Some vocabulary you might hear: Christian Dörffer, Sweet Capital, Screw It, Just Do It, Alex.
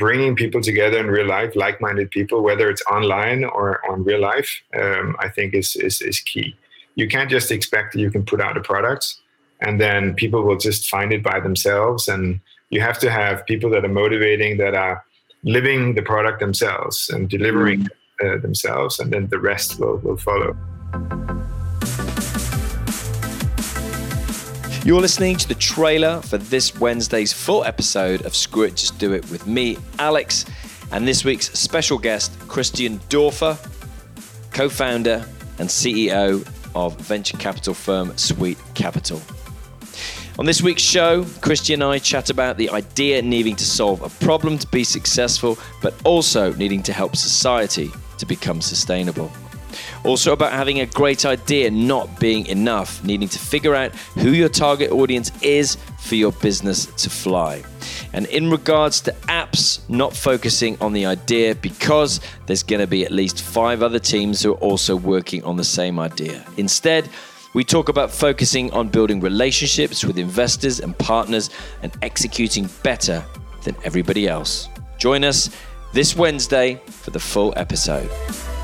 bringing people together in real life, like-minded people, whether it's online or on real life, I think is key. You can't just expect that you can put out a product and then people will just find it by themselves. And you have to have people that are motivating, that are living the product themselves and delivering themselves, and then the rest will follow. You're listening to the trailer for this Wednesday's full episode of Screw It, Just Do It with me, Alex, and this week's special guest, Christian Dörffer, co-founder and CEO of venture capital firm Sweet Capital. On this week's show, Christian and I chat about the idea needing to solve a problem to be successful, but also needing to help society to become sustainable. Also about having a great idea not being enough, needing to figure out who your target audience is for your business to fly. And in regards to apps, not focusing on the idea because there's going to be at least 5 other teams who are also working on the same idea. Instead, we talk about focusing on building relationships with investors and partners and executing better than everybody else. Join us this Wednesday for the full episode.